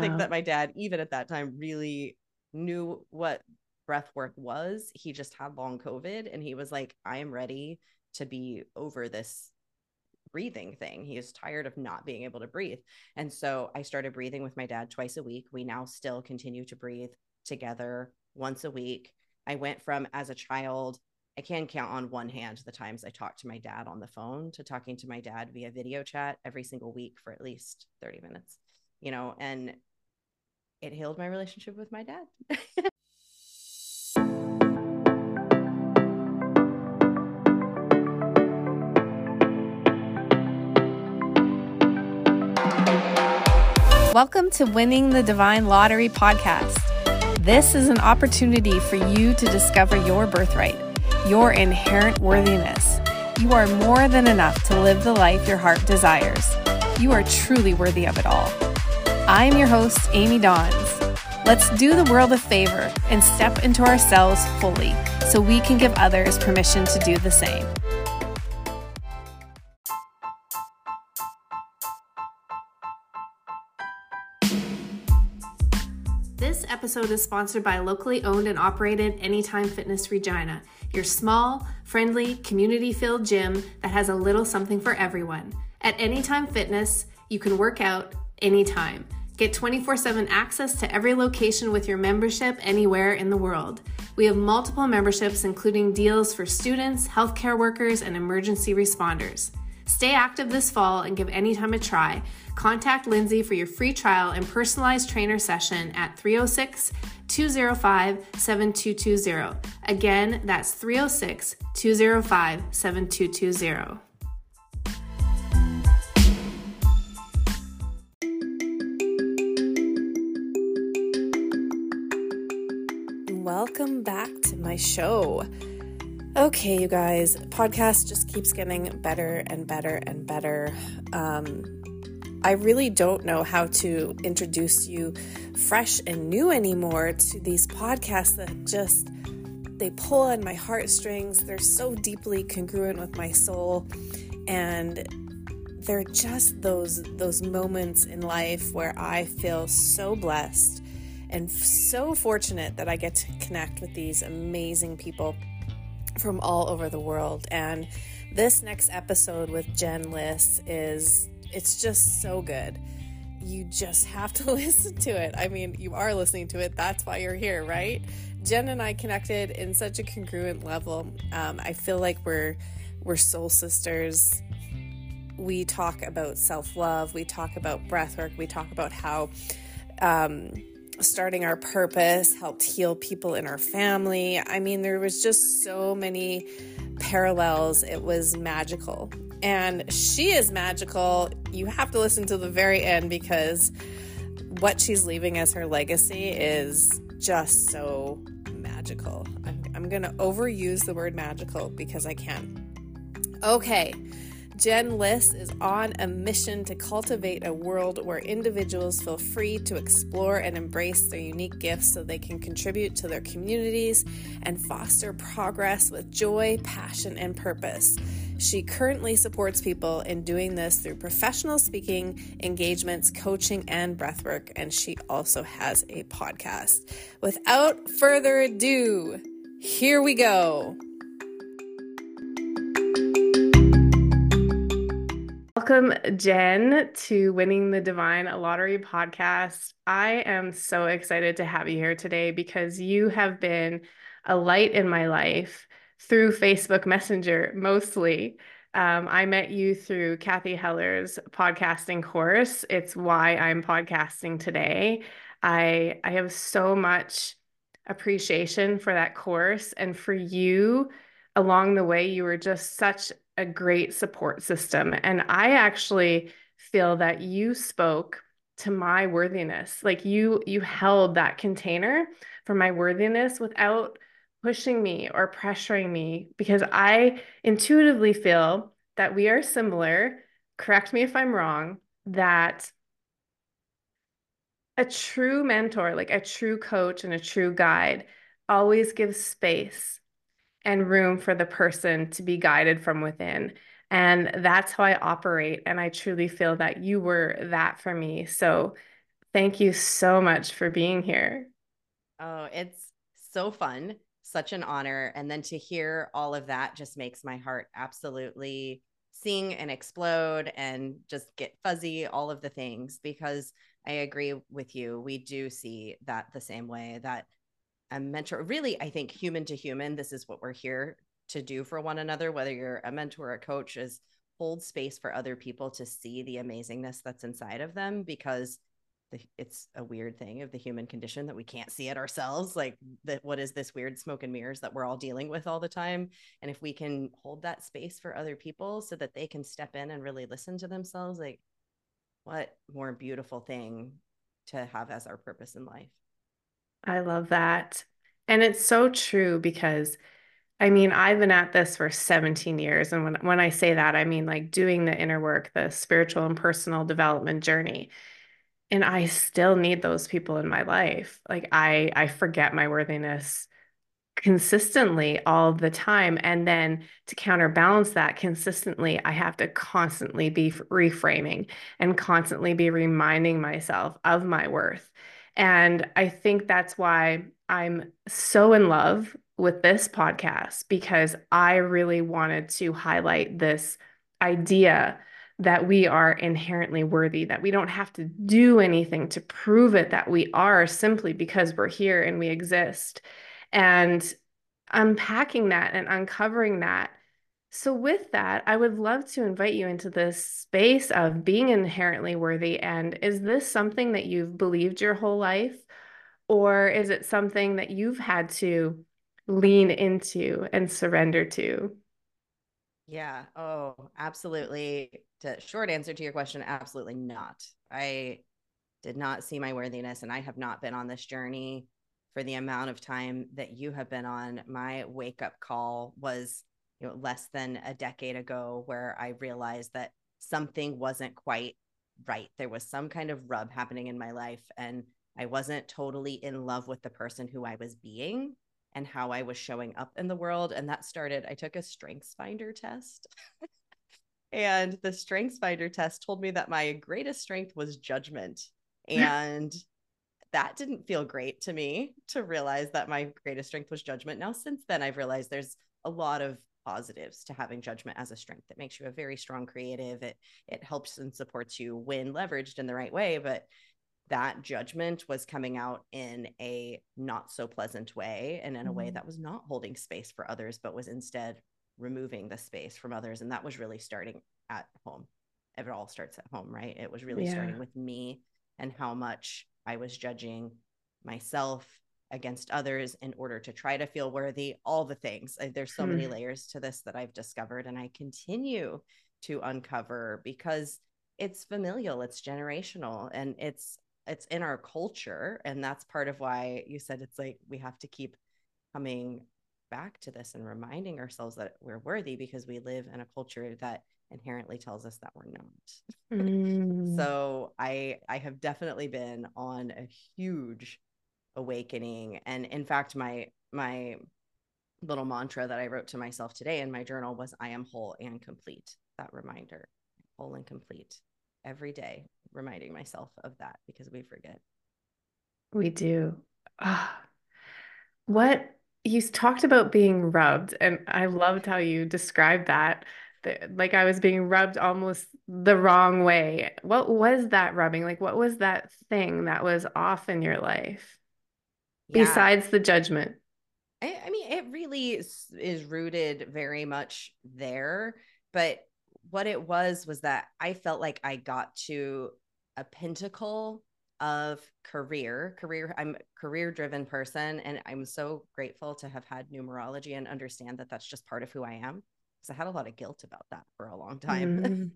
don't think that my dad, even at that time, really knew what breath work was. He just had long COVID and he was like, I am ready to be over this breathing thing. He is tired of not being able to breathe. And so I started breathing with my dad twice a week. We now still continue to breathe together once a week. I went from, as a child, I can count on one hand the times I talked to my dad on the phone, to talking to my dad via video chat every single week for at least 30 minutes, you know, and it healed my relationship with my dad. Welcome to Winning the Divine Lottery Podcast. This is an opportunity for you to discover your birthright, your inherent worthiness. You are more than enough to live the life your heart desires. You are truly worthy of it all. I am your host, Amy Dons. Let's do the world a favor and step into ourselves fully so we can give others permission to do the same. This episode is sponsored by locally owned and operated Anytime Fitness Regina, your small, friendly, community-filled gym that has a little something for everyone. At Anytime Fitness, you can work out anytime. Get 24/7 access to every location with your membership anywhere in the world. We have multiple memberships, including deals for students, healthcare workers, and emergency responders. Stay active this fall and give Anytime a try. Contact Lindsay for your free trial and personalized trainer session at 306-205-7220. Again, that's 306-205-7220. Welcome back to my show. Okay, you guys, podcast just keeps getting better and better and better. I really don't know how to introduce you fresh and new anymore to these podcasts that just, they pull on my heartstrings. They're so deeply congruent with my soul. And they're just those moments in life where I feel so blessed and so fortunate that I get to connect with these amazing people from all over the world. And this next episode with Jen Liss it's just so good. You just have to listen to it. I mean, you are listening to it. That's why you're here, right? Jen and I connected in such a congruent level. I feel like we're soul sisters. We talk about self-love. We talk about breathwork. We talk about how, starting our purpose helped heal people in our family. I mean, there was just so many parallels. It was magical. And she is magical. You have to listen to the very end because what she's leaving as her legacy is just so magical. I'm going to overuse the word magical because I can. Okay. Jen Liss is on a mission to cultivate a world where individuals feel free to explore and embrace their unique gifts so they can contribute to their communities and foster progress with joy, passion, and purpose. She currently supports people in doing this through professional speaking, engagements, coaching, and breathwork, and she also has a podcast. Without further ado, here we go. Welcome, Jen, to Winning the Divine Lottery Podcast. I am so excited to have you here today because you have been a light in my life through Facebook Messenger, mostly. I met you through Kathy Heller's podcasting course. It's why I'm podcasting today. I have so much appreciation for that course and for you. Along the way, you were just such a great support system. And I actually feel that you spoke to my worthiness. Like you held that container for my worthiness without pushing me or pressuring me, because I intuitively feel that we are similar. Correct me if I'm wrong, that a true mentor, like a true coach and a true guide, always gives space and room for the person to be guided from within. And that's how I operate. And I truly feel that you were that for me. So Thank you so much for being here. Oh, it's so fun. Such an honor. And then to hear all of that just makes my heart absolutely sing and explode and just get fuzzy, all of the things, because I agree with you. We do see that the same way, that a mentor, really, I think human to human, this is what we're here to do for one another, whether you're a mentor or a coach, is hold space for other people to see the amazingness that's inside of them, because it's a weird thing of the human condition that we can't see it ourselves. Like, what is this weird smoke and mirrors that we're all dealing with all the time? And if we can hold that space for other people so that they can step in and really listen to themselves, like, what more beautiful thing to have as our purpose in life. I love that. And it's so true, because I mean, I've been at this for 17 years. And when I say that, I mean like doing the inner work, the spiritual and personal development journey. And I still need those people in my life. Like I forget my worthiness consistently all the time. And then to counterbalance that consistently, I have to constantly be reframing and constantly be reminding myself of my worth. And I think that's why I'm so in love with this podcast, because I really wanted to highlight this idea that we are inherently worthy, that we don't have to do anything to prove it, that we are, simply because we're here and we exist. And unpacking that and uncovering that. So with that, I would love to invite you into this space of being inherently worthy. And is this something that you've believed your whole life? Or is it something that you've had to lean into and surrender to? Yeah. Oh, absolutely. Short answer to your question, absolutely not. I did not see my worthiness, and I have not been on this journey for the amount of time that you have been on. My wake-up call was, you know, less than a decade ago, where I realized that something wasn't quite right. There was some kind of rub happening in my life, and I wasn't totally in love with the person who I was being and how I was showing up in the world. And that started, I took a StrengthsFinder test. And the StrengthsFinder test told me that my greatest strength was judgment. And that didn't feel great to me, to realize that my greatest strength was judgment. Now, since then, I've realized there's a lot of positives to having judgment as a strength. It makes you a very strong creative. It helps and supports you when leveraged in the right way. But that judgment was coming out in a not so pleasant way, and in a way that was not holding space for others, but was instead removing the space from others. And that was really starting at home. It all starts at home, right? It was really starting with me and how much I was judging myself against others in order to try to feel worthy, all the things. There's so many layers to this that I've discovered, and I continue to uncover, because it's familial, it's generational, and it's in our culture. And that's part of why you said it's like we have to keep coming back to this and reminding ourselves that we're worthy, because we live in a culture that inherently tells us that we're not. So I have definitely been on a huge awakening. And in fact, my little mantra that I wrote to myself today in my journal was, I am whole and complete. That reminder, whole and complete, every day, reminding myself of that, because we forget. We do. What you talked about being rubbed, and I loved how you described that. Like, I was being rubbed almost the wrong way. What was that rubbing? Like, what was that thing that was off in your life? Yeah. Besides the judgment? I mean, it really is rooted very much there, but what it was that I felt like I got to a pinnacle of career. I'm a career driven person, and I'm so grateful to have had numerology and understand that that's just part of who I am. Because I had a lot of guilt about that for a long time.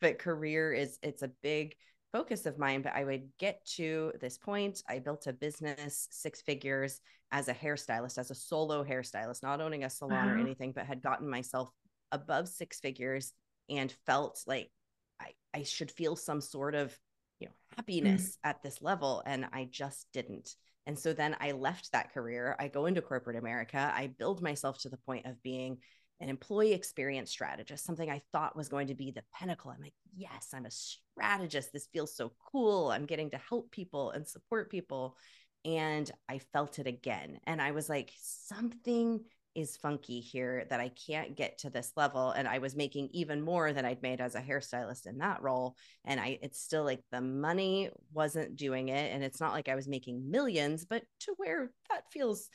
But career it's a big focus of mine. But I would get to this point. I built a business, 6 figures, as a hairstylist, as a solo hairstylist, not owning a salon or anything, but had gotten myself above 6 figures and felt like I should feel some sort of, you know, happiness at this level. And I just didn't. And so then I left that career. I go into corporate America. I build myself to the point of being an employee experience strategist, something I thought was going to be the pinnacle. I'm like, yes, I'm a strategist. This feels so cool. I'm getting to help people and support people. And I felt it again. And I was like, something is funky here that I can't get to this level. And I was making even more than I'd made as a hairstylist in that role. And it's still like the money wasn't doing it. And it's not like I was making millions, but to where that feels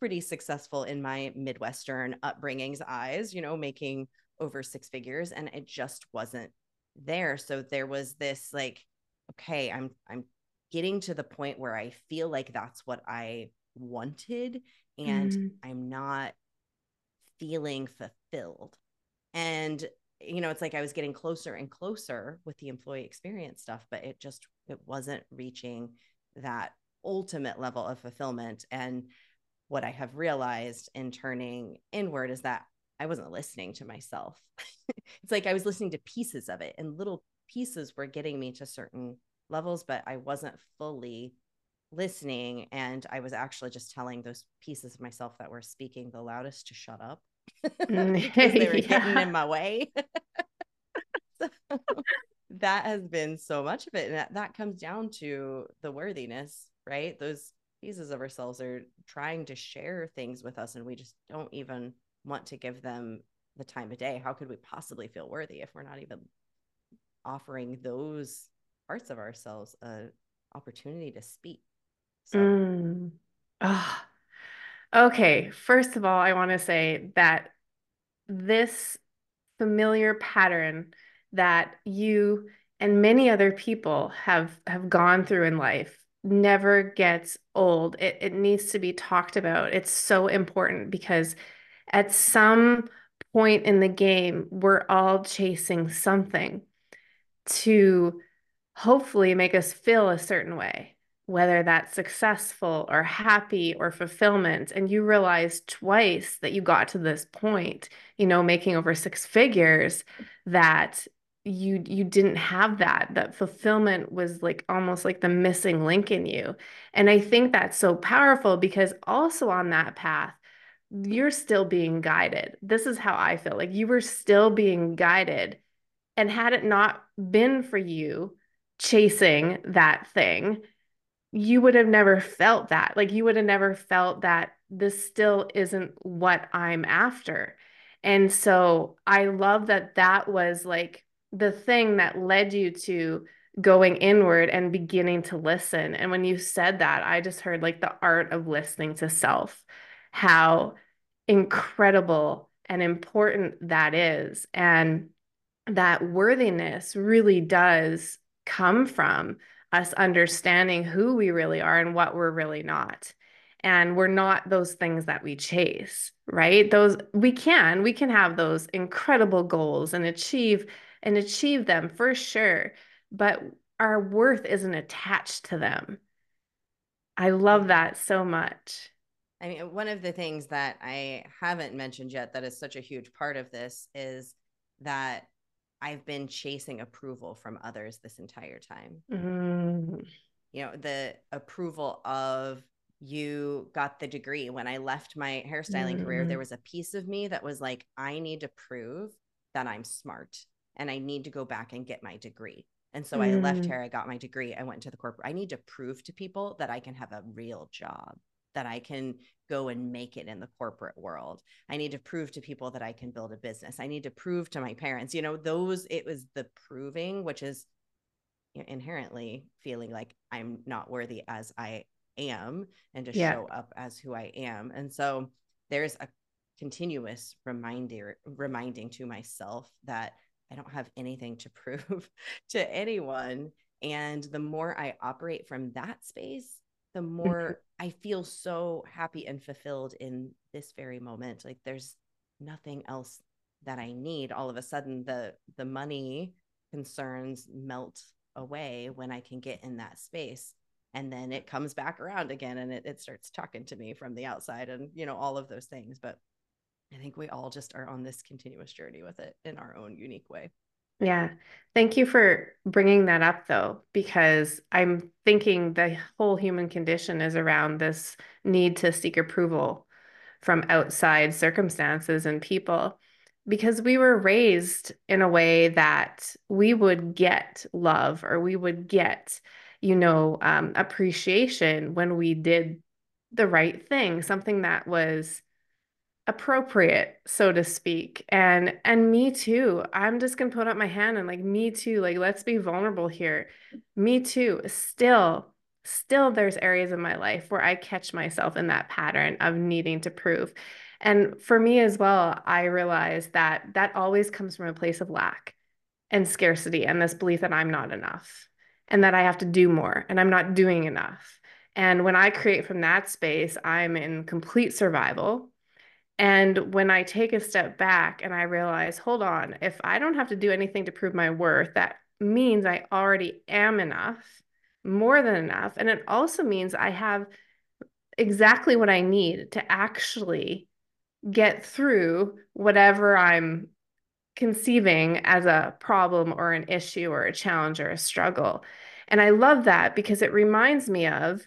pretty successful in my Midwestern upbringing's eyes, you know, making over six figures, and it just wasn't there. So there was this like, okay, I'm getting to the point where I feel like that's what I wanted, and I'm not feeling fulfilled. And, you know, it's like I was getting closer and closer with the employee experience stuff, but it wasn't reaching that ultimate level of fulfillment. And what I have realized in turning inward is that I wasn't listening to myself. It's like I was listening to pieces of it, and little pieces were getting me to certain levels, but I wasn't fully listening. And I was actually just telling those pieces of myself that were speaking the loudest to shut up because they were getting in my way. So that has been so much of it. And that comes down to the worthiness, right? Those pieces of ourselves are trying to share things with us, and we just don't even want to give them the time of day. How could we possibly feel worthy if we're not even offering those parts of ourselves an opportunity to speak? So. Oh. Okay. First of all, I want to say that this familiar pattern that you and many other people have gone through in life never gets old. It needs to be talked about. It's so important because at some point in the game, we're all chasing something to hopefully make us feel a certain way, whether that's successful or happy or fulfillment. And you realize twice that you got to this point, you know, making over six figures, that you didn't have that fulfillment was like almost like the missing link in you. And I think that's so powerful because also on that path, you're still being guided. This is how I feel like you were still being guided. And had it not been for you chasing that thing, you would have never felt that. Like you would have never felt that this still isn't what I'm after. And so I love that was like the thing that led you to going inward and beginning to listen. And when you said that, I just heard like the art of listening to self, how incredible and important that is. And that worthiness really does come from us understanding who we really are and what we're really not. And we're not those things that we chase, right? Those we can have those incredible goals and achieve them for sure, but our worth isn't attached to them. I love that so much. I mean, one of the things that I haven't mentioned yet that is such a huge part of this is that I've been chasing approval from others this entire time. Mm-hmm. You know, the approval of you got the degree. When I left my hairstyling career, there was a piece of me that was like, I need to prove that I'm smart. And I need to go back and get my degree. And so I left hair, I got my degree, I went to the corporate. I need to prove to people that I can have a real job, that I can go and make it in the corporate world. I need to prove to people that I can build a business. I need to prove to my parents, you know, it was the proving, which is inherently feeling like I'm not worthy as I am, and to show up as who I am. And so there's a continuous reminding to myself that I don't have anything to prove to anyone. And the more I operate from that space, the more I feel so happy and fulfilled in this very moment. Like there's nothing else that I need. All of a sudden, the money concerns melt away when I can get in that space. And then it comes back around again, and it starts talking to me from the outside, and, you know, all of those things. But I think we all just are on this continuous journey with it in our own unique way. Yeah. Thank you for bringing that up though, because I'm thinking the whole human condition is around this need to seek approval from outside circumstances and people. because we were raised in a way that we would get love, or we would get, appreciation when we did the right thing, something that was appropriate, so to speak. And me too, I'm just going to put up my hand and like, me too, like, let's be vulnerable here. Me too. Still there's areas in my life where I catch myself in that pattern of needing to prove. And for me as well, I realized that that always comes from a place of lack and scarcity and this belief that I'm not enough and that I have to do more and I'm not doing enough. And when I create from that space, I'm in complete survival. And when I take a step back and I realize, hold on, if I don't have to do anything to prove my worth, that means I already am enough, more than enough. And it also means I have exactly what I need to actually get through whatever I'm conceiving as a problem or an issue or a challenge or a struggle. And I love that because it reminds me of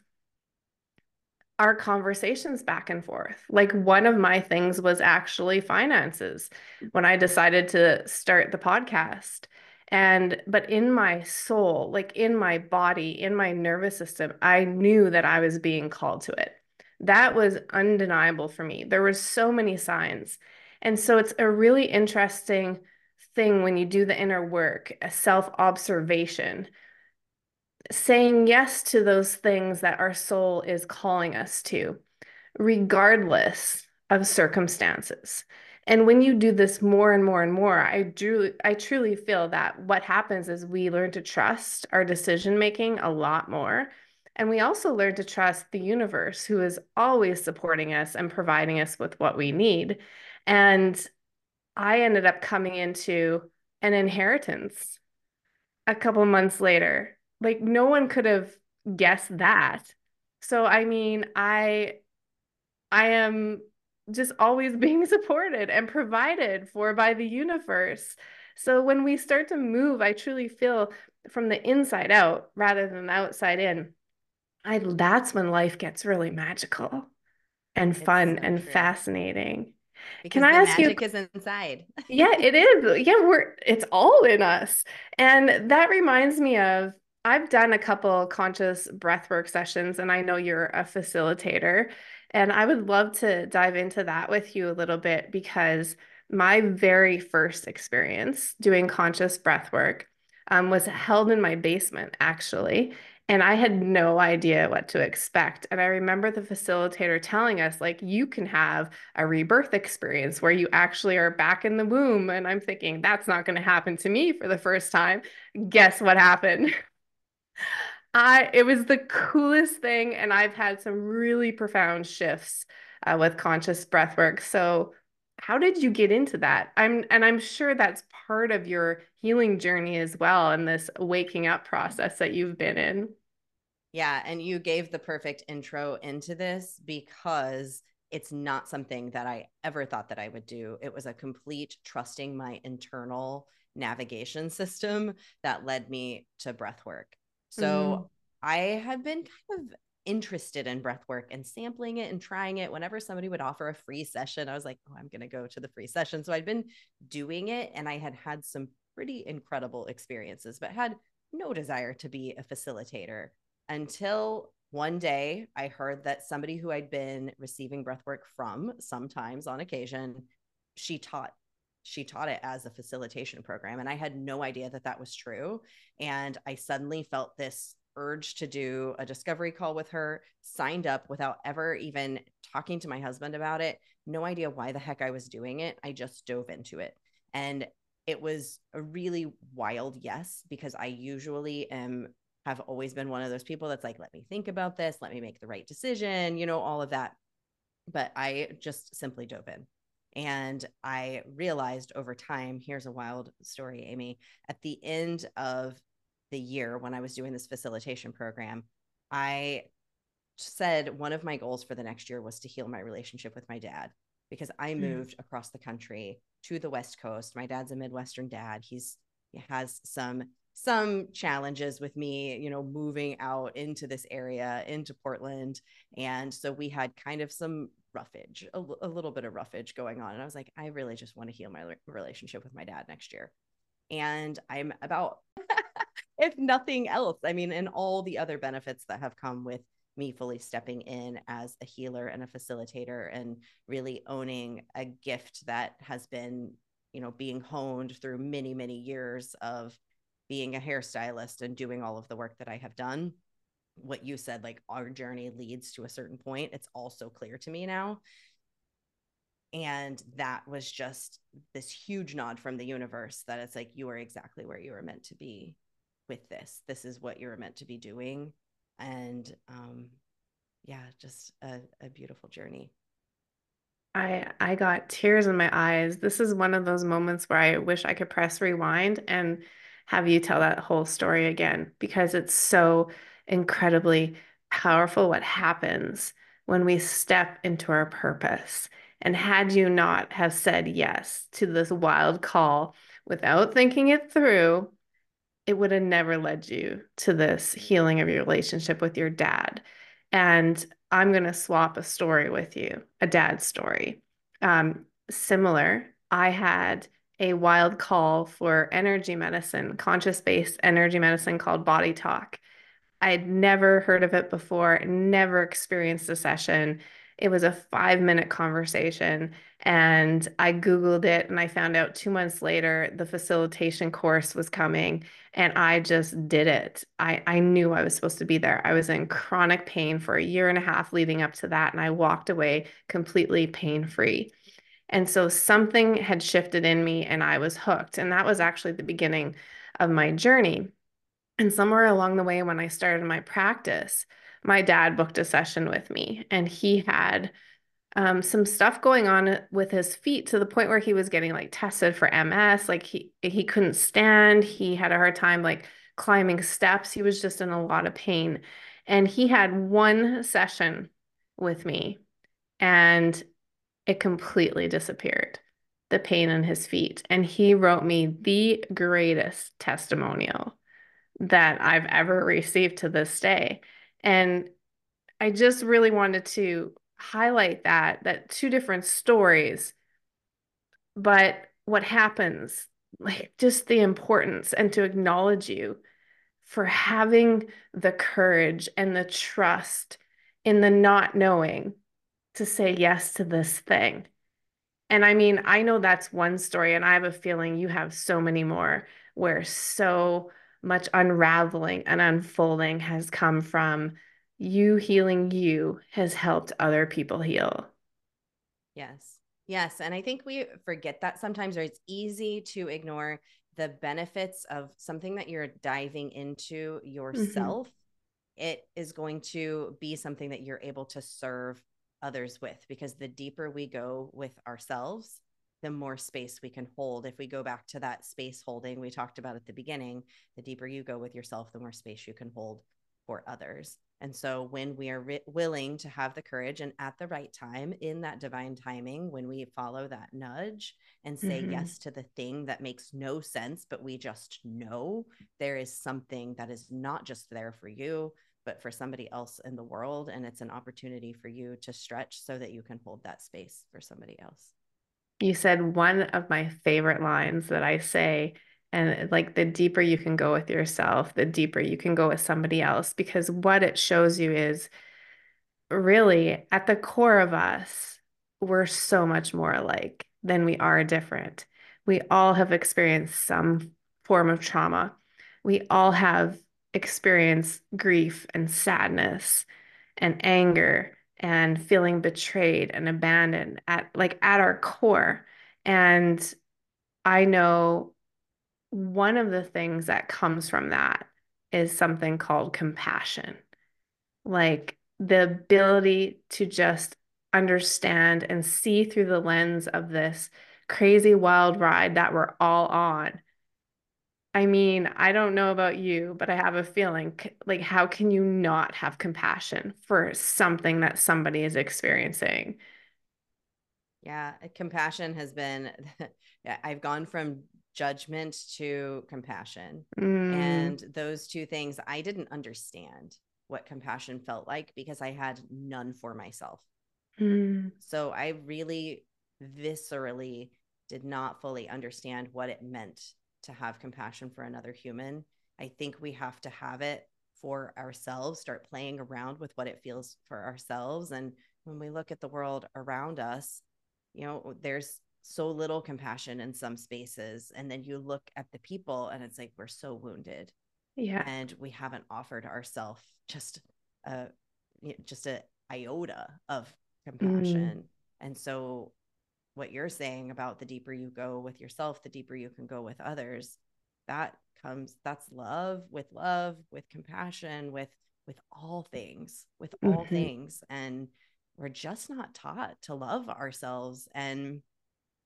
our conversations back and forth. Like, one of my things was actually finances when I decided to start the podcast. But in my soul, like in my body, in my nervous system, I knew that I was being called to it. That was undeniable for me. There were so many signs. And so it's a really interesting thing when you do the inner work, a self-observation, saying yes to those things that our soul is calling us to, regardless of circumstances. And when you do this more and more and more, I truly feel that what happens is we learn to trust our decision-making a lot more. And we also learn to trust the universe, who is always supporting us and providing us with what we need. And I ended up coming into an inheritance a couple months later. Like, no one could have guessed that. So, I mean, I am just always being supported and provided for by the universe. So when we start to move, I truly feel from the inside out rather than the outside in, that's when life gets really magical and fun and fascinating. Because can I ask you? Magic is inside. Yeah, it is. Yeah, it's all in us. And that reminds me of, I've done a couple conscious breathwork sessions, and I know you're a facilitator, and I would love to dive into that with you a little bit, because my very first experience doing conscious breathwork was held in my basement, actually. And I had no idea what to expect. And I remember the facilitator telling us, like, you can have a rebirth experience where you actually are back in the womb. And I'm thinking, that's not going to happen to me for the first time. Guess what happened? It was the coolest thing. And I've had some really profound shifts with conscious breathwork. So how did you get into that? I'm sure that's part of your healing journey as well, and this waking up process that you've been in. Yeah. And you gave the perfect intro into this, because it's not something that I ever thought that I would do. It was a complete trusting my internal navigation system that led me to breathwork. So I had been kind of interested in breathwork and sampling it and trying it whenever somebody would offer a free session. I was like, oh, I'm going to go to the free session. So I'd been doing it, and I had had some pretty incredible experiences, but had no desire to be a facilitator until one day I heard that somebody who I'd been receiving breathwork from, sometimes on occasion, she taught it as a facilitation program. And I had no idea that that was true. And I suddenly felt this urge to do a discovery call with her, signed up without ever even talking to my husband about it. No idea why the heck I was doing it. I just dove into it. And it was a really wild yes, because I usually have always been one of those people that's like, let me think about this, let me make the right decision, all of that. But I just simply dove in. And I realized over time, here's a wild story, Amy, at the end of the year when I was doing this facilitation program, I said one of my goals for the next year was to heal my relationship with my dad, because I moved across the country to the West Coast. My dad's a Midwestern dad. He has some challenges with me, moving out into this area, into Portland. And so we had kind of some roughage, a little bit of roughage going on. And I was like, I really just want to heal my relationship with my dad next year. And I'm about, if nothing else, I mean, and all the other benefits that have come with me fully stepping in as a healer and a facilitator and really owning a gift that has been, you know, being honed through many, many years of being a hairstylist and doing all of the work that I have done. What you said, like our journey leads to a certain point. It's all so clear to me now. And that was just this huge nod from the universe that it's like, you are exactly where you were meant to be with this. This is what you were meant to be doing. And yeah, just a beautiful journey. I got tears in my eyes. This is one of those moments where I wish I could press rewind and have you tell that whole story again, because it's so incredibly powerful what happens when we step into our purpose. And had you not have said yes to this wild call without thinking it through, it would have never led you to this healing of your relationship with your dad. And I'm going to swap a story with you, a dad story. Similar, I had a wild call for energy medicine, conscious-based energy medicine called Body Talk. I'd never heard of it before, never experienced a session. It was a 5-minute conversation, and I Googled it, and I found out 2 months later the facilitation course was coming, and I just did it. I knew I was supposed to be there. I was in chronic pain for a year and a half leading up to that, and I walked away completely pain-free. And so something had shifted in me, and I was hooked, and that was actually the beginning of my journey. And somewhere along the way, when I started my practice, my dad booked a session with me, and he had some stuff going on with his feet to the point where he was getting like tested for MS. Like he couldn't stand. He had a hard time like climbing steps. He was just in a lot of pain, and he had one session with me, and it completely disappeared, the pain in his feet. And he wrote me the greatest testimonial that I've ever received to this day. And I just really wanted to highlight that two different stories, but what happens, like just the importance, and to acknowledge you for having the courage and the trust in the not knowing to say yes to this thing. And I mean, I know that's one story, and I have a feeling you have so many more where so much unraveling and unfolding has come from you healing you has helped other people heal. Yes. Yes. And I think we forget that sometimes, or it's easy to ignore the benefits of something that you're diving into yourself. Mm-hmm. It is going to be something that you're able to serve others with, because the deeper we go with ourselves, the more space we can hold. If we go back to that space holding we talked about at the beginning, the deeper you go with yourself, the more space you can hold for others. And so when we are willing to have the courage, and at the right time, in that divine timing, when we follow that nudge and say mm-hmm. yes to the thing that makes no sense, but we just know there is something that is not just there for you, but for somebody else in the world. And it's an opportunity for you to stretch so that you can hold that space for somebody else. You said one of my favorite lines that I say, and like the deeper you can go with yourself, the deeper you can go with somebody else, because what it shows you is really at the core of us, we're so much more alike than we are different. We all have experienced some form of trauma. We all have experienced grief and sadness and anger and feeling betrayed and abandoned at our core. And I know one of the things that comes from that is something called compassion, like the ability to just understand and see through the lens of this crazy wild ride that we're all on. I mean, I don't know about you, but I have a feeling like, how can you not have compassion for something that somebody is experiencing? Yeah. Compassion has been, I've gone from judgment to compassion. Mm. And those two things, I didn't understand what compassion felt like because I had none for myself. So I really viscerally did not fully understand what it meant to have compassion for another human. I think we have to have it for ourselves, start playing around with what it feels for ourselves. And when we look at the world around us, you know, there's so little compassion in some spaces. And then you look at the people and it's like, we're so wounded. Yeah. And we haven't offered ourselves just an iota of compassion. And so what you're saying about the deeper you go with yourself, the deeper you can go with others, that's love, with love, with compassion, with all things, with all things. And we're just not taught to love ourselves. And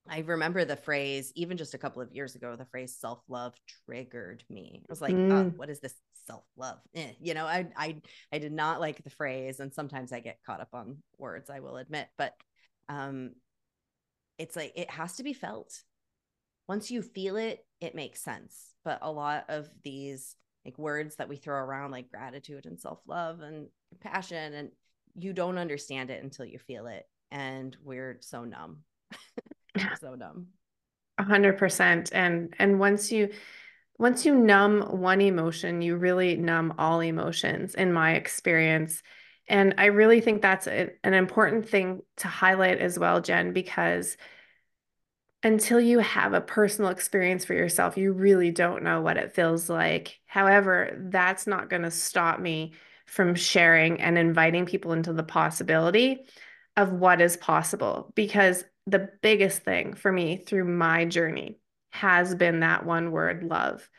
I remember the phrase, even just a couple of years ago, the phrase self-love triggered me. I was like, oh, what is this self-love? You know, I did not like the phrase. And sometimes I get caught up on words, I will admit, but it's like, it has to be felt. Once you feel it, it makes sense. But a lot of these like words that we throw around, like gratitude and self-love and compassion, and you don't understand it until you feel it. And we're so numb. So dumb. 100%. And once you numb one emotion, you really numb all emotions, in my experience. And I really think that's an important thing to highlight as well, Jen, because until you have a personal experience for yourself, you really don't know what it feels like. However, that's not going to stop me from sharing and inviting people into the possibility of what is possible, because the biggest thing for me through my journey has been that one word, love.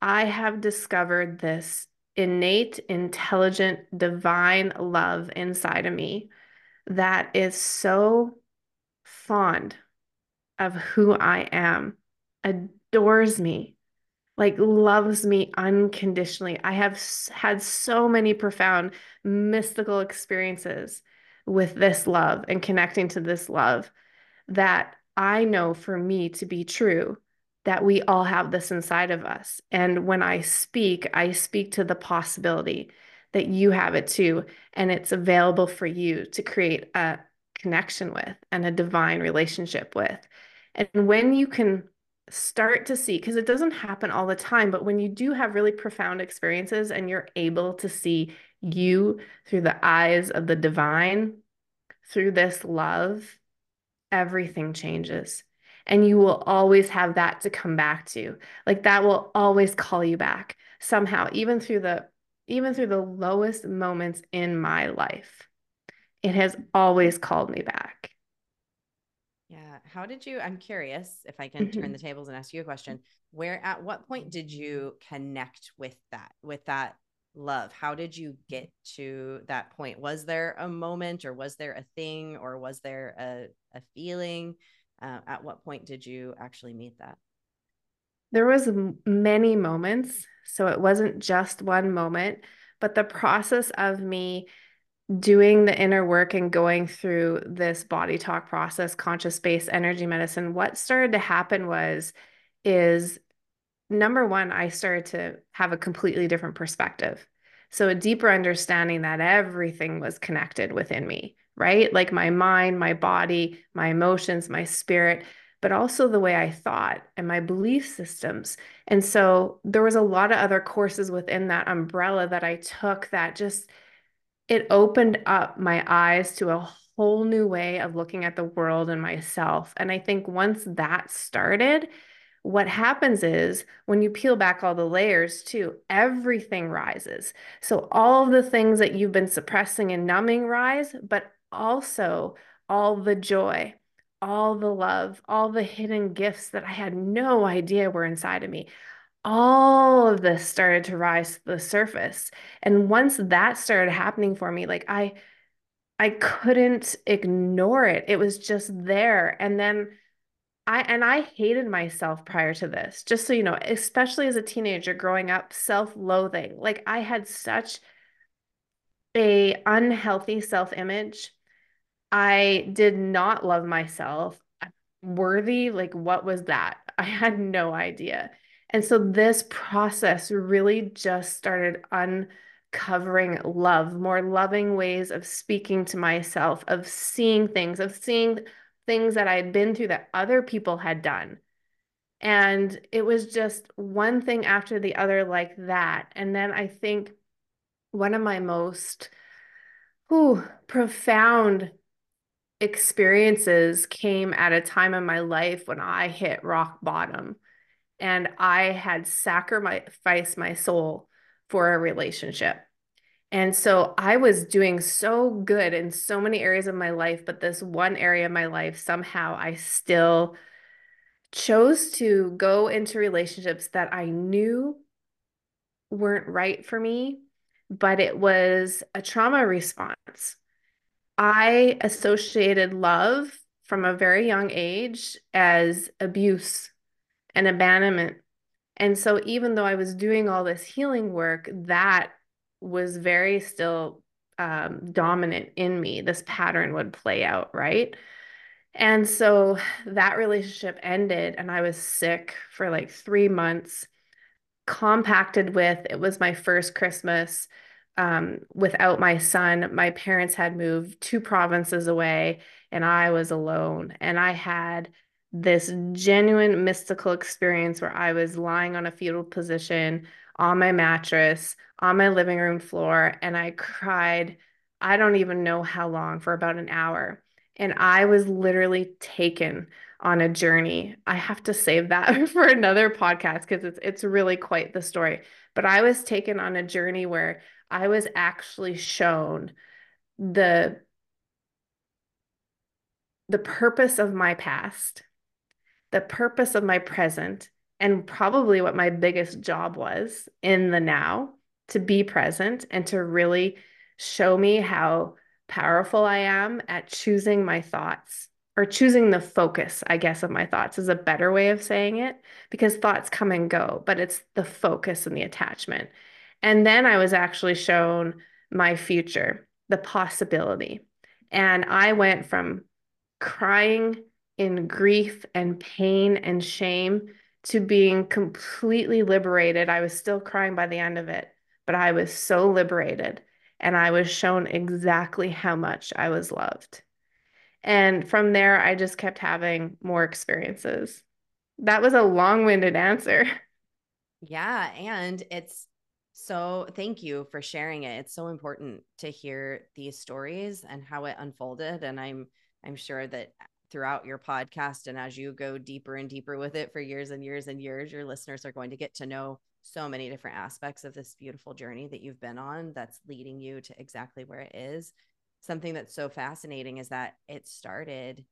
I have discovered this innate, intelligent, divine love inside of me that is so fond of who I am, adores me, like loves me unconditionally. I have had so many profound mystical experiences with this love and connecting to this love, that I know for me to be true, that we all have this inside of us. And when I speak to the possibility that you have it too, and it's available for you to create a connection with and a divine relationship with. And when you can start to see, because it doesn't happen all the time, but when you do have really profound experiences and you're able to see you through the eyes of the divine, through this love, everything changes, and you will always have that to come back to. Like that will always call you back somehow, even through the lowest moments in my life. It has always called me back. Yeah. How did you, I'm curious if I can turn the tables and ask you a question, at what point did you connect with that love? How did you get to that point? Was there a moment, or was there a thing, or was there a feeling? At what point did you actually meet that? There was many moments. So it wasn't just one moment, but the process of me doing the inner work and going through this body talk process, conscious space, energy medicine, what started to happen is number one, I started to have a completely different perspective. So a deeper understanding that everything was connected within me, right? Like my mind, my body, my emotions, my spirit, but also the way I thought and my belief systems. And so there was a lot of other courses within that umbrella that I took that just, it opened up my eyes to a whole new way of looking at the world and myself. And I think once that started, what happens is when you peel back all the layers too, everything rises. So all of the things that you've been suppressing and numbing rise, but also all the joy, all the love, all the hidden gifts that I had no idea were inside of me. All of this started to rise to the surface. And once that started happening for me, like I couldn't ignore it. It was just there. And then I hated myself prior to this, just so you know, especially as a teenager growing up, self-loathing. Like I had such a unhealthy self-image. I did not love myself worthy. Like what was that? I had no idea. And so this process really just started covering love, more loving ways of speaking to myself, of seeing things that I had been through that other people had done. And it was just one thing after the other like that. And then I think one of my most profound experiences came at a time in my life when I hit rock bottom and I had sacrificed my soul for a relationship. And so I was doing so good in so many areas of my life, but this one area of my life, somehow I still chose to go into relationships that I knew weren't right for me, but it was a trauma response. I associated love from a very young age as abuse and abandonment. And so even though I was doing all this healing work, that was very still dominant in me. This pattern would play out, right? And so that relationship ended and I was sick for like 3 months, compacted with, it was my first Christmas without my son. My parents had moved 2 provinces away and I was alone. And I had this genuine mystical experience where I was lying on a fetal position on my mattress, on my living room floor. And I cried, I don't even know how long, for about an hour. And I was literally taken on a journey. I have to save that for another podcast because it's really quite the story. But I was taken on a journey where I was actually shown the purpose of my past, the purpose of my present, and probably what my biggest job was in the now, to be present and to really show me how powerful I am at choosing my thoughts, or choosing the focus, I guess, of my thoughts is a better way of saying it, because thoughts come and go, but it's the focus and the attachment. And then I was actually shown my future, the possibility. And I went from crying in grief and pain and shame to being completely liberated. I was still crying by the end of it, but I was so liberated. And I was shown exactly how much I was loved. And from there, I just kept having more experiences. That was a long-winded answer. Yeah. And thank you for sharing it. It's so important to hear these stories and how it unfolded. And I'm sure that throughout your podcast and as you go deeper and deeper with it for years and years and years, your listeners are going to get to know so many different aspects of this beautiful journey that you've been on that's leading you to exactly where it is. Something that's so fascinating is that it started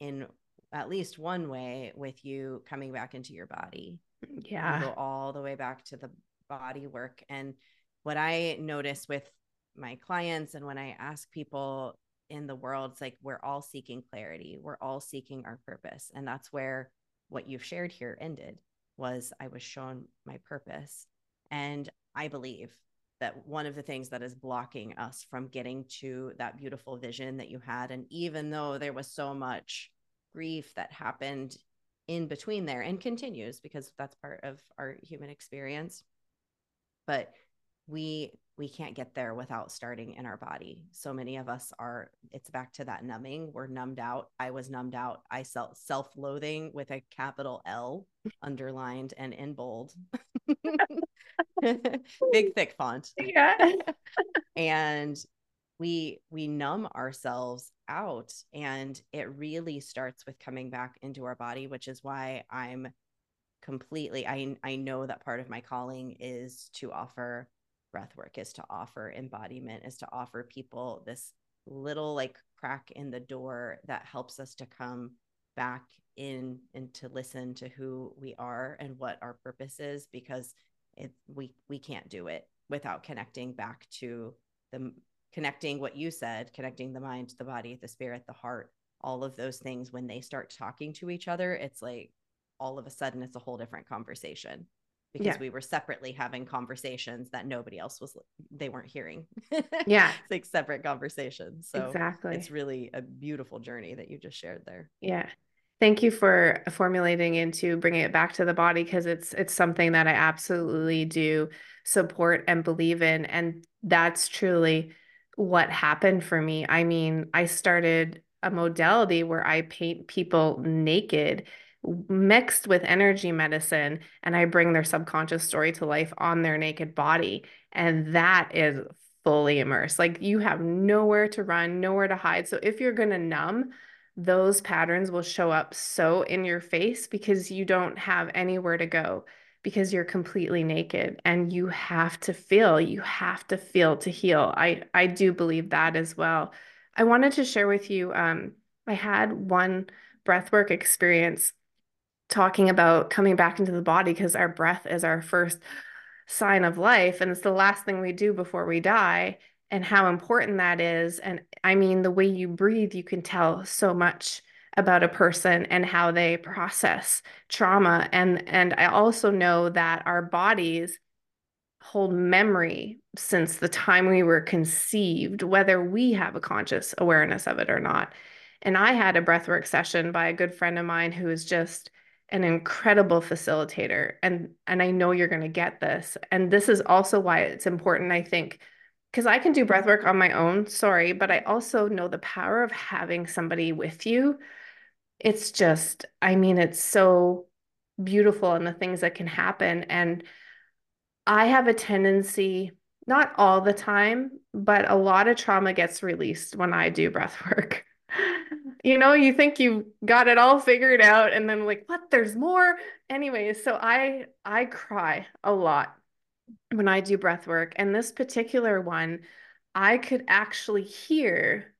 in at least one way with you coming back into your body. Yeah. You go all the way back to the body work. And what I notice with my clients and when I ask people in the world, it's like, we're all seeking clarity. We're all seeking our purpose. And that's where what you've shared here ended. Was I was shown my purpose. And I believe that one of the things that is blocking us from getting to that beautiful vision that you had, and even though there was so much grief that happened in between there and continues because that's part of our human experience, but we can't get there without starting in our body. So many of us are, it's back to that numbing. We're numbed out. I was numbed out. I felt self-loathing with a capital L underlined and in bold. Big, thick font. Yeah. And we numb ourselves out. And it really starts with coming back into our body, which is why I know that part of my calling is to offer breath work, is to offer embodiment, is to offer people this little like crack in the door that helps us to come back in and to listen to who we are and what our purpose is, because we can't do it without connecting back to connecting what you said, connecting the mind, the body, the spirit, the heart, all of those things. When they start talking to each other, it's like all of a sudden it's a whole different conversation. Because we were separately having conversations that nobody else they weren't hearing. Yeah. It's like separate conversations. So exactly. It's really a beautiful journey that you just shared there. Yeah. Thank you for formulating into bringing it back to the body, because it's something that I absolutely do support and believe in. And that's truly what happened for me. I mean, I started a modality where I paint people naked mixed with energy medicine, and I bring their subconscious story to life on their naked body. And that is fully immersed. Like, you have nowhere to run, nowhere to hide. So if you're going to numb, those patterns will show up so in your face, because you don't have anywhere to go, because you're completely naked, and you have to feel to heal. I do believe that as well. I wanted to share with you, I had one breathwork experience talking about coming back into the body, because our breath is our first sign of life, and it's the last thing we do before we die, and how important that is. And I mean, the way you breathe, you can tell so much about a person and how they process trauma. And I also know that our bodies hold memory since the time we were conceived, whether we have a conscious awareness of it or not. And I had a breathwork session by a good friend of mine who is just an incredible facilitator. And I know you're going to get this. And this is also why it's important, I think, because I can do breathwork on my own, sorry, but I also know the power of having somebody with you. It's just, I mean, it's so beautiful, and the things that can happen. And I have a tendency, not all the time, but a lot of trauma gets released when I do breathwork. You know, you think you've got it all figured out, and then like, what, there's more? Anyways, so I cry a lot when I do breath work. And this particular one, I could actually hear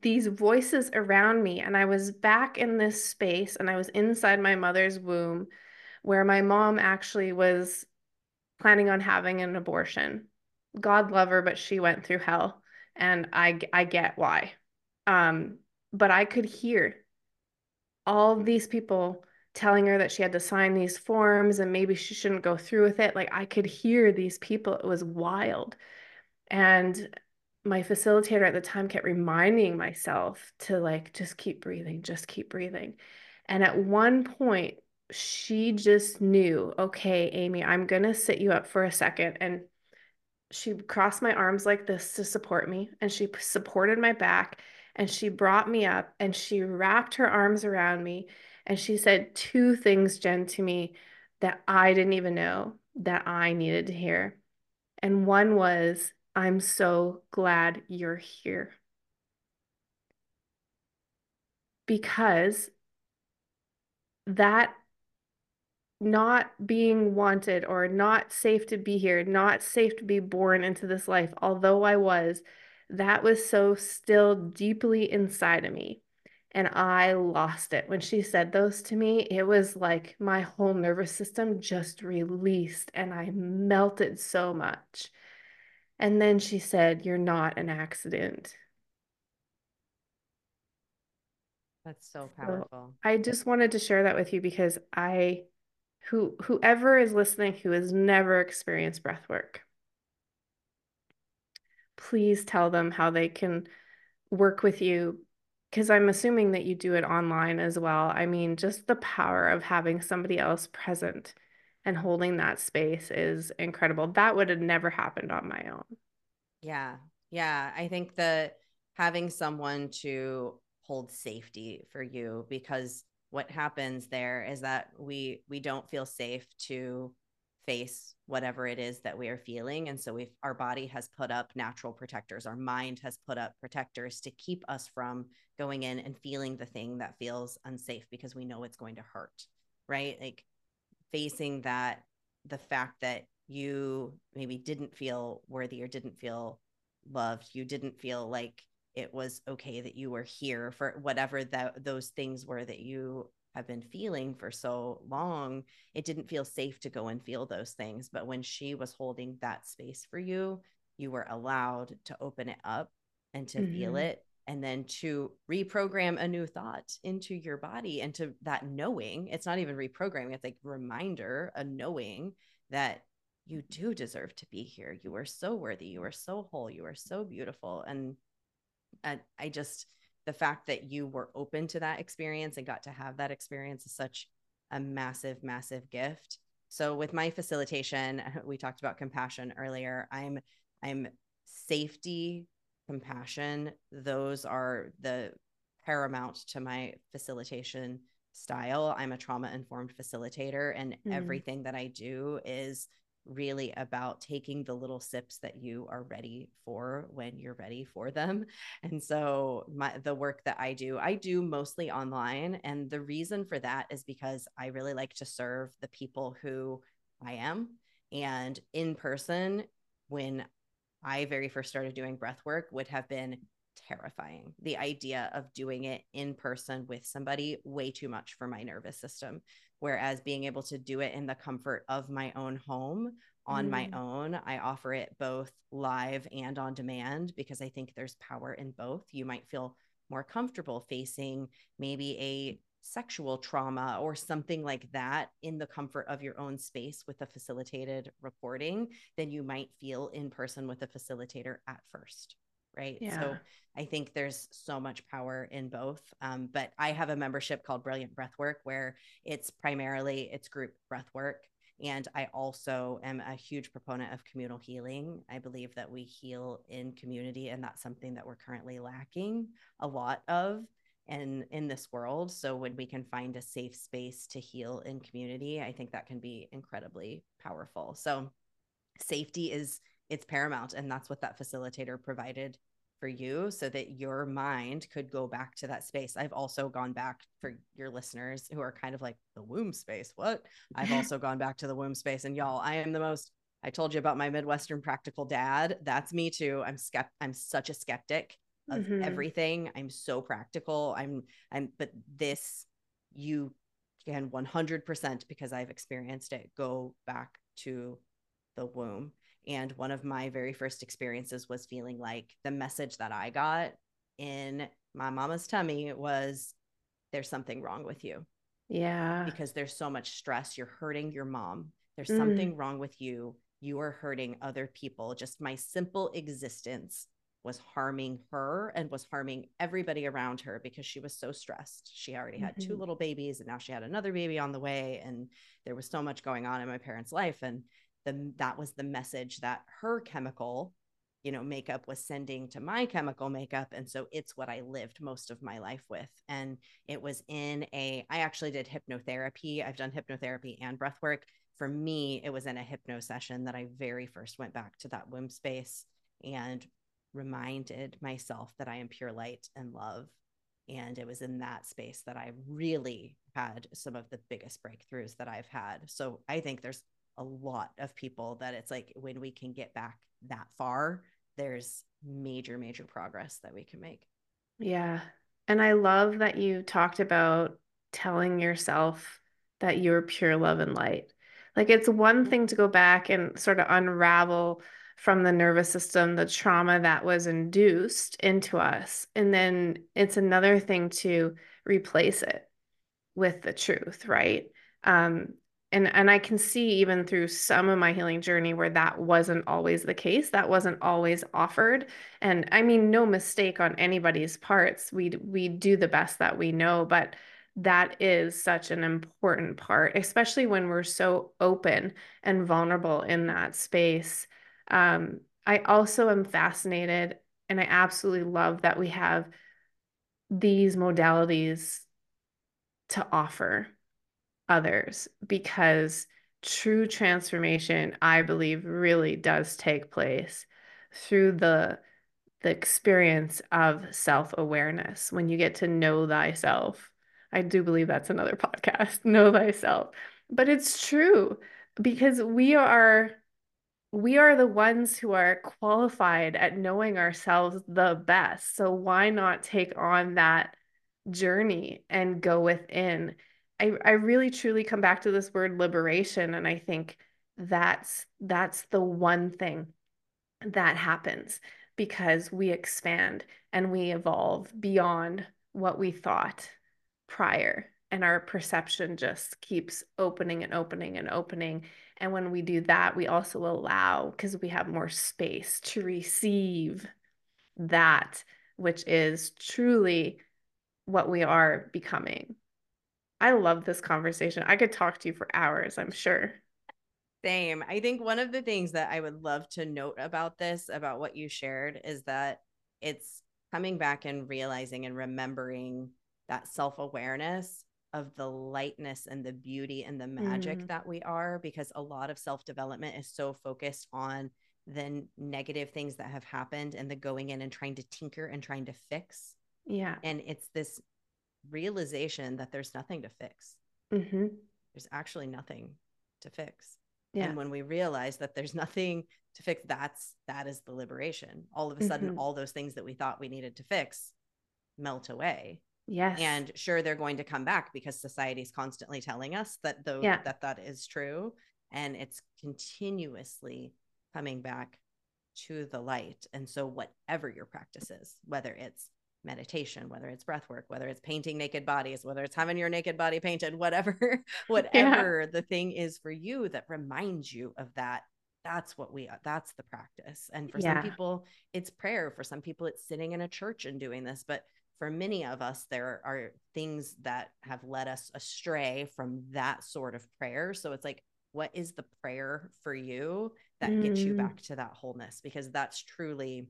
these voices around me. And I was back in this space, and I was inside my mother's womb, where my mom actually was planning on having an abortion. God love her, but she went through hell. And I get why. But I could hear all these people telling her that she had to sign these forms and maybe she shouldn't go through with it. Like, I could hear these people. It was wild. And my facilitator at the time kept reminding myself to like, just keep breathing, just keep breathing. And at one point she just knew, okay, Amy, I'm going to sit you up for a second. And she crossed my arms like this to support me. And she supported my back, and she brought me up, and she wrapped her arms around me. And she said two things, Jen, to me that I didn't even know that I needed to hear. And one was, I'm so glad you're here. Because that not being wanted, or not safe to be here, not safe to be born into this life, although I was, that was so still deeply inside of me. And I lost it. When she said those to me, it was like my whole nervous system just released, and I melted so much. And then she said, you're not an accident. That's so powerful. So I just wanted to share that with you, because whoever is listening who has never experienced breath work, please tell them how they can work with you. Because I'm assuming that you do it online as well. I mean, just the power of having somebody else present and holding that space is incredible. That would have never happened on my own. Yeah. Yeah. I think that having someone to hold safety for you, because what happens there is that we don't feel safe to face whatever it is that we are feeling. And so our body has put up natural protectors. Our mind has put up protectors to keep us from going in and feeling the thing that feels unsafe, because we know it's going to hurt, right? Like, facing that, the fact that you maybe didn't feel worthy or didn't feel loved, you didn't feel like it was okay that you were here for whatever those things were that you have been feeling for so long, it didn't feel safe to go and feel those things. But when she was holding that space for you, you were allowed to open it up and to feel it, and then to reprogram a new thought into your body, and to that knowing. It's not even reprogramming, it's like reminder, a knowing that you do deserve to be here. You are so worthy. You are so whole. You are so beautiful. And I just the fact that you were open to that experience and got to have that experience is such a massive, massive gift. So with my facilitation, we talked about compassion earlier. I'm safety, compassion. Those are the paramount to my facilitation style. I'm a trauma-informed facilitator, and everything that I do is really about taking the little sips that you are ready for when you're ready for them. And so the work that I do mostly online. And the reason for that is because I really like to serve the people who I am. And in person, when I very first started doing breath work, would have been terrifying. The idea of doing it in person with somebody, way too much for my nervous system. Whereas being able to do it in the comfort of my own home on my own, I offer it both live and on demand because I think there's power in both. You might feel more comfortable facing maybe a sexual trauma or something like that in the comfort of your own space with a facilitated recording than you might feel in person with a facilitator at first. Right. Yeah. So I think there's so much power in both. But I have a membership called Brilliant Breathwork where it's group breathwork. And I also am a huge proponent of communal healing. I believe that we heal in community, and that's something that we're currently lacking a lot of in this world. So when we can find a safe space to heal in community, I think that can be incredibly powerful. So safety it's paramount. And that's what that facilitator provided for you so that your mind could go back to that space. I've also gone back, for your listeners who are kind of like the womb space. What? I've also gone back to the womb space. And y'all, I told you about my Midwestern practical dad. That's me too. I'm such a skeptic of everything. I'm so practical. But this, you can 100%, because I've experienced it, go back to the womb. And one of my very first experiences was feeling like the message that I got in my mama's tummy was, there's something wrong with you. Yeah. Because there's so much stress. You're hurting your mom. There's something wrong with you. You are hurting other people. Just my simple existence was harming her and was harming everybody around her because she was so stressed. She already had two little babies, and now she had another baby on the way. And there was so much going on in my parents' life. And that was the message that her chemical, makeup was sending to my chemical makeup. And so it's what I lived most of my life with. And it was I actually did hypnotherapy. I've done hypnotherapy and breath work. For me, it was in a hypno session that I very first went back to that womb space and reminded myself that I am pure light and love. And it was in that space that I really had some of the biggest breakthroughs that I've had. So I think there's a lot of people that it's like, when we can get back that far, there's major, major progress that we can make. Yeah. And I love that you talked about telling yourself that you're pure love and light. Like, it's one thing to go back and sort of unravel from the nervous system, the trauma that was induced into us. And then it's another thing to replace it with the truth. Right. And I can see, even through some of my healing journey, where that wasn't always the case. That wasn't always offered. And I mean, no mistake on anybody's parts. We do the best that we know, but that is such an important part, especially when we're so open and vulnerable in that space. I also am fascinated, and I absolutely love that we have these modalities to offer others, because true transformation, I believe, really does take place through the experience of self-awareness. When you get to know thyself, I do believe that's another podcast, Know Thyself, but it's true, because we are the ones who are qualified at knowing ourselves the best. So why not take on that journey and go within? I really truly come back to this word liberation. And I think that's the one thing that happens, because we expand and we evolve beyond what we thought prior. And our perception just keeps opening and opening and opening. And when we do that, we also allow, because we have more space to receive that which is truly what we are becoming. I love this conversation. I could talk to you for hours, I'm sure. Same. I think one of the things that I would love to note about this, about what you shared, is that it's coming back and realizing and remembering that self-awareness of the lightness and the beauty and the magic that we are, because a lot of self-development is so focused on the negative things that have happened and the going in and trying to tinker and trying to fix. Yeah. And it's this realization that there's nothing to fix. Mm-hmm. There's actually nothing to fix. Yeah. And when we realize that there's nothing to fix, that is the liberation. All of a sudden, all those things that we thought we needed to fix melt away. Yes. And sure, they're going to come back because society's constantly telling us that that is true. And it's continuously coming back to the light. And so whatever your practice is, whether it's meditation, whether it's breath work, whether it's painting naked bodies, whether it's having your naked body painted, whatever the thing is for you that reminds you of that, that's the practice. And for some people it's prayer. For some people it's sitting in a church and doing this, but for many of us, there are things that have led us astray from that sort of prayer. So it's like, what is the prayer for you that gets you back to that wholeness? Because that's truly,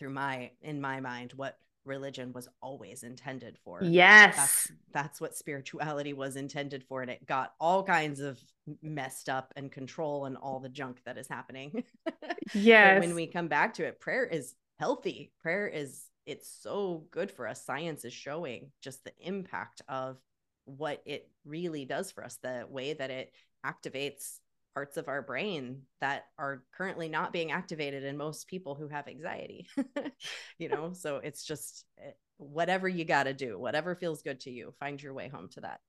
in my mind, what religion was always intended for. Yes. That's what spirituality was intended for. And it got all kinds of messed up and control and all the junk that is happening. Yes. But when we come back to it, prayer is healthy. Prayer is, it's so good for us. Science is showing just the impact of what it really does for us, the way that it activates parts of our brain that are currently not being activated in most people who have anxiety, so it's just whatever you got to do, whatever feels good to you, find your way home to that.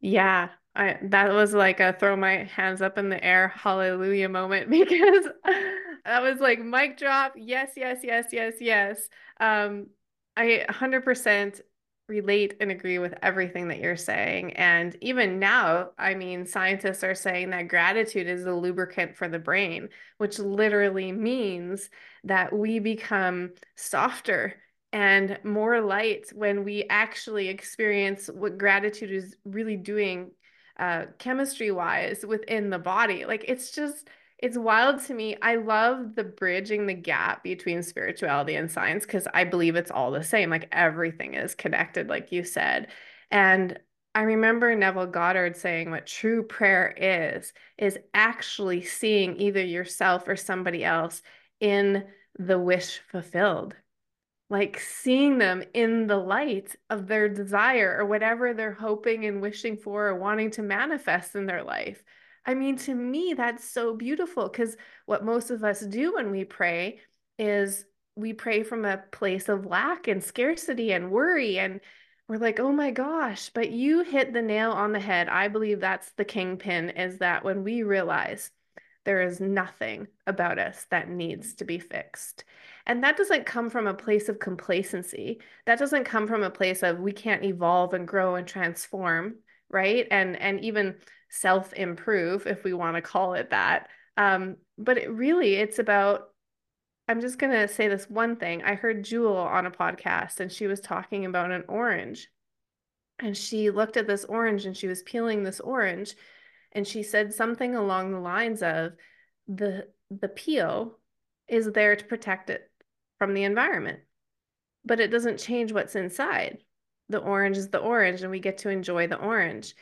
Yeah. That was like a throw my hands up in the air, hallelujah moment, because that was like mic drop. Yes, yes, yes, yes, yes. I 100% relate and agree with everything that you're saying. And even now, I mean, scientists are saying that gratitude is the lubricant for the brain, which literally means that we become softer and more light when we actually experience what gratitude is really doing chemistry-wise within the body. Like, it's wild to me. I love the bridging the gap between spirituality and science, because I believe it's all the same. Like, everything is connected, like you said. And I remember Neville Goddard saying what true prayer is actually seeing either yourself or somebody else in the wish fulfilled, like seeing them in the light of their desire or whatever they're hoping and wishing for or wanting to manifest in their life. I mean, to me, that's so beautiful, because what most of us do when we pray is we pray from a place of lack and scarcity and worry. And we're like, oh my gosh, but you hit the nail on the head. I believe that's the kingpin, is that when we realize there is nothing about us that needs to be fixed. And that doesn't come from a place of complacency. That doesn't come from a place of we can't evolve and grow and transform, right? And even self-improve, if we want to call it that. But it's about, I'm just going to say this one thing. I heard Jewel on a podcast, and she was talking about an orange, and she looked at this orange and she was peeling this orange, and she said something along the lines of the peel is there to protect it from the environment, but it doesn't change what's inside. The orange is the orange, and we get to enjoy the orange.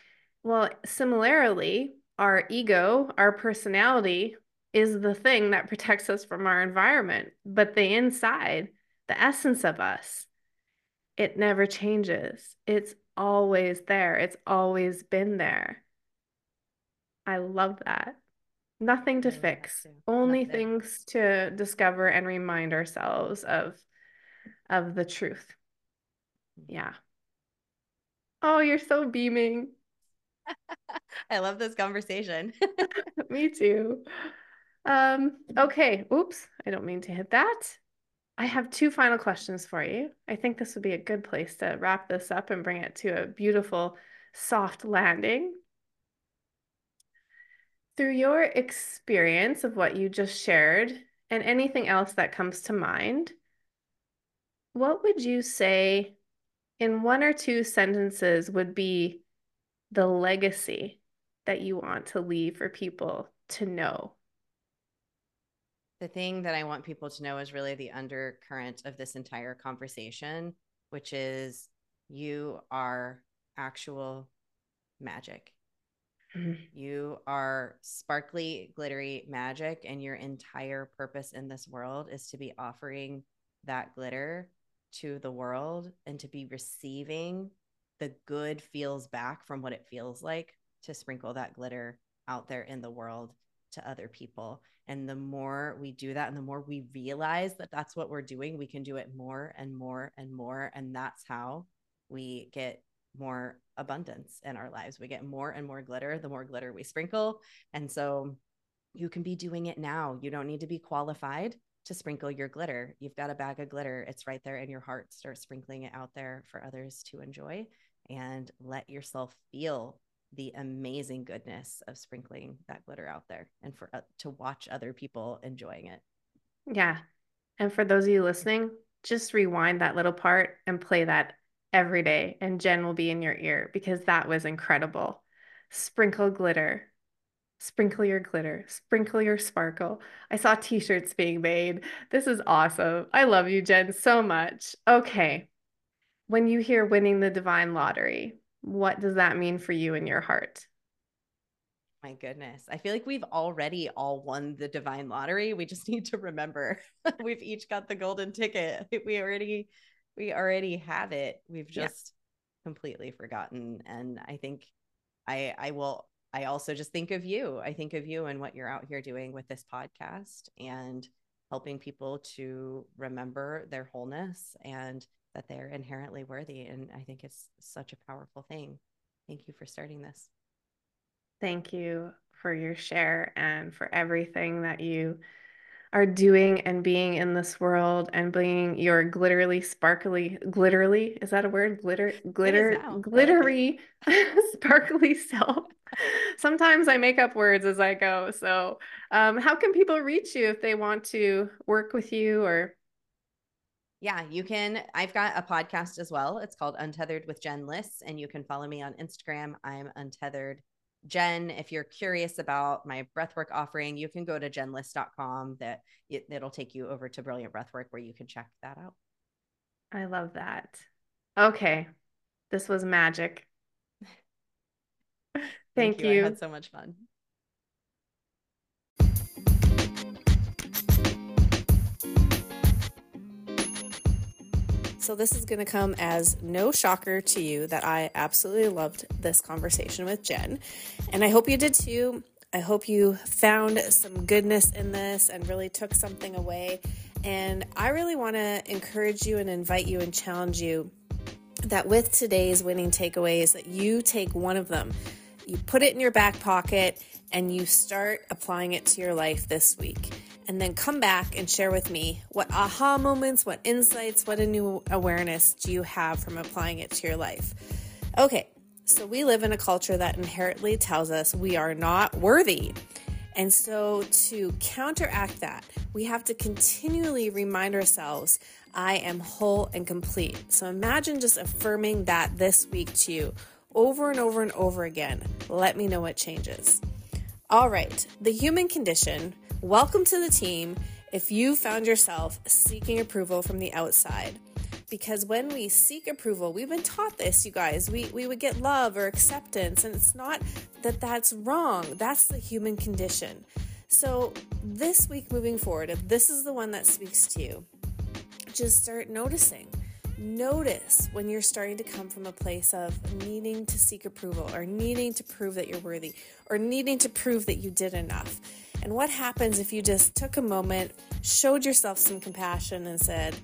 Well, similarly, our ego, our personality is the thing that protects us from our environment, but the inside, the essence of us, it never changes. It's always there. It's always been there. I love that. Nothing to fix, only things to discover and remind ourselves of the truth. Yeah. Oh, you're so beaming. I love this conversation. Me too. Okay. Oops. I don't mean to hit that. I have two final questions for you. I think this would be a good place to wrap this up and bring it to a beautiful, soft landing. Through your experience of what you just shared and anything else that comes to mind, what would you say in one or two sentences would be the legacy that you want to leave for people to know? The thing that I want people to know is really the undercurrent of this entire conversation, which is you are actual magic. You are sparkly, glittery magic, and your entire purpose in this world is to be offering that glitter to the world and to be receiving the good feels back from what it feels like to sprinkle that glitter out there in the world to other people. And the more we do that and the more we realize that that's what we're doing, we can do it more and more and more. And that's how we get more abundance in our lives. We get more and more glitter, the more glitter we sprinkle. And so you can be doing it now. You don't need to be qualified to sprinkle your glitter. You've got a bag of glitter. It's right there in your heart. Start sprinkling it out there for others to enjoy, and let yourself feel the amazing goodness of sprinkling that glitter out there and for to watch other people enjoying it. Yeah. And for those of you listening, just rewind that little part and play that every day, and Jen will be in your ear, because that was incredible. Sprinkle glitter. Sprinkle your glitter, sprinkle your sparkle. I saw t-shirts being made. This is awesome. I love you, Jen, so much. Okay. When you hear winning the divine lottery, what does that mean for you in your heart? My goodness. I feel like we've already all won the divine lottery. We just need to remember we've each got the golden ticket. We already have it. We've just completely forgotten. And I think I also just think of you. I think of you and what you're out here doing with this podcast and helping people to remember their wholeness and that they're inherently worthy. And I think it's such a powerful thing. Thank you for starting this. Thank you for your share and for everything that you are doing and being in this world and being your glitterly, sparkly, glitterly, is that a word? Glittery, sparkly self. Sometimes I make up words as I go. So how can people reach you if they want to work with you or? Yeah, you can. I've got a podcast as well. It's called Untethered with Jen Liss, and you can follow me on Instagram. I'm Untethered Jen. If you're curious about my breathwork offering, you can go to jenliss.com. It'll take you over to Brilliant Breathwork, where you can check that out. I love that. Okay. This was magic. Thank you. I had so much fun. So this is going to come as no shocker to you that I absolutely loved this conversation with Jen, and I hope you did too. I hope you found some goodness in this and really took something away. And I really want to encourage you and invite you and challenge you that with today's winning takeaways, that you take one of them, you put it in your back pocket, and you start applying it to your life this week. And then come back and share with me what aha moments, what insights, what a new awareness do you have from applying it to your life? Okay, so we live in a culture that inherently tells us we are not worthy. And so to counteract that, we have to continually remind ourselves, I am whole and complete. So imagine just affirming that this week to you over and over and over again. Let me know what changes. All right, the human condition. Welcome to the team if you found yourself seeking approval from the outside. Because when we seek approval, we've been taught this, you guys. We would get love or acceptance, and it's not that that's wrong. That's the human condition. So this week moving forward, if this is the one that speaks to you, just start noticing. Notice when you're starting to come from a place of needing to seek approval or needing to prove that you're worthy or needing to prove that you did enough. And what happens if you just took a moment, showed yourself some compassion and said,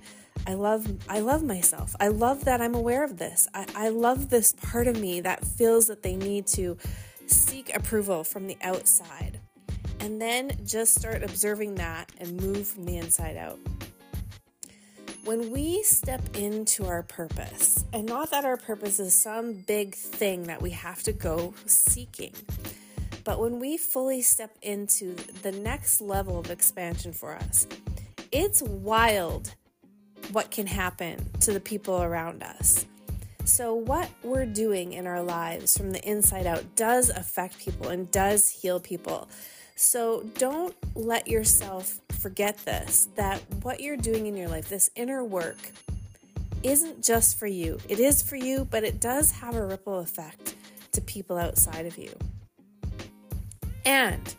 I love myself. I love that I'm aware of this. I love this part of me that feels that they need to seek approval from the outside. And then just start observing that and move from the inside out. When we step into our purpose, and not that our purpose is some big thing that we have to go seeking, but when we fully step into the next level of expansion for us, it's wild what can happen to the people around us. So what we're doing in our lives from the inside out does affect people and does heal people. So don't let yourself forget this, that what you're doing in your life, this inner work, isn't just for you. It is for you, but it does have a ripple effect to people outside of you. And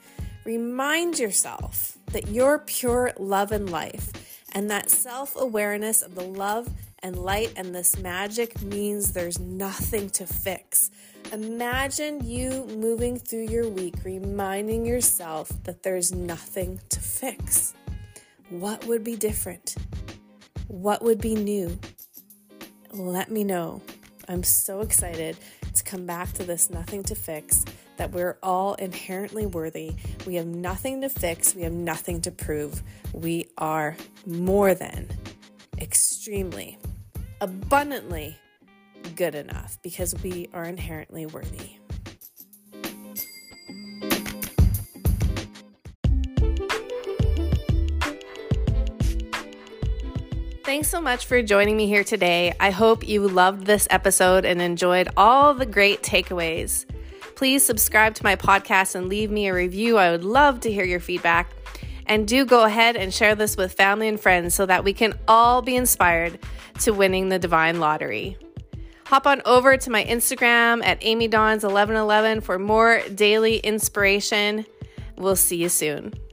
remind yourself that your pure love and life and that self-awareness of the love and light and this magic means there's nothing to fix. Imagine you moving through your week, reminding yourself that there's nothing to fix. What would be different? What would be new? Let me know. I'm so excited to come back to this nothing to fix, that we're all inherently worthy. We have nothing to fix. We have nothing to prove. We are more than, extremely, abundantly good enough because we are inherently worthy. Thanks so much for joining me here today. I hope you loved this episode and enjoyed all the great takeaways. Please subscribe to my podcast and leave me a review. I would love to hear your feedback. And do go ahead and share this with family and friends so that we can all be inspired to winning the divine lottery. Hop on over to my Instagram at amydons1111 for more daily inspiration. We'll see you soon.